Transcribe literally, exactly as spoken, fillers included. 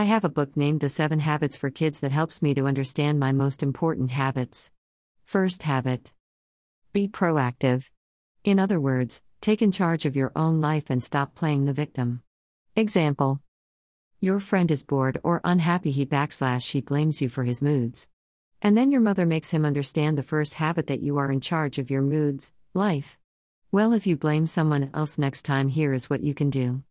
I have a book named The Seven Habits for Kids that helps me to understand my most important habits. First habit. Be proactive. In other words, take in charge of your own life and stop playing the victim. Example. Your friend is bored or unhappy, he backslash she blames you for his moods. And then your mother makes him understand the first habit that you are in charge of your moods, life. Well, if you blame someone else next time, here is what you can do.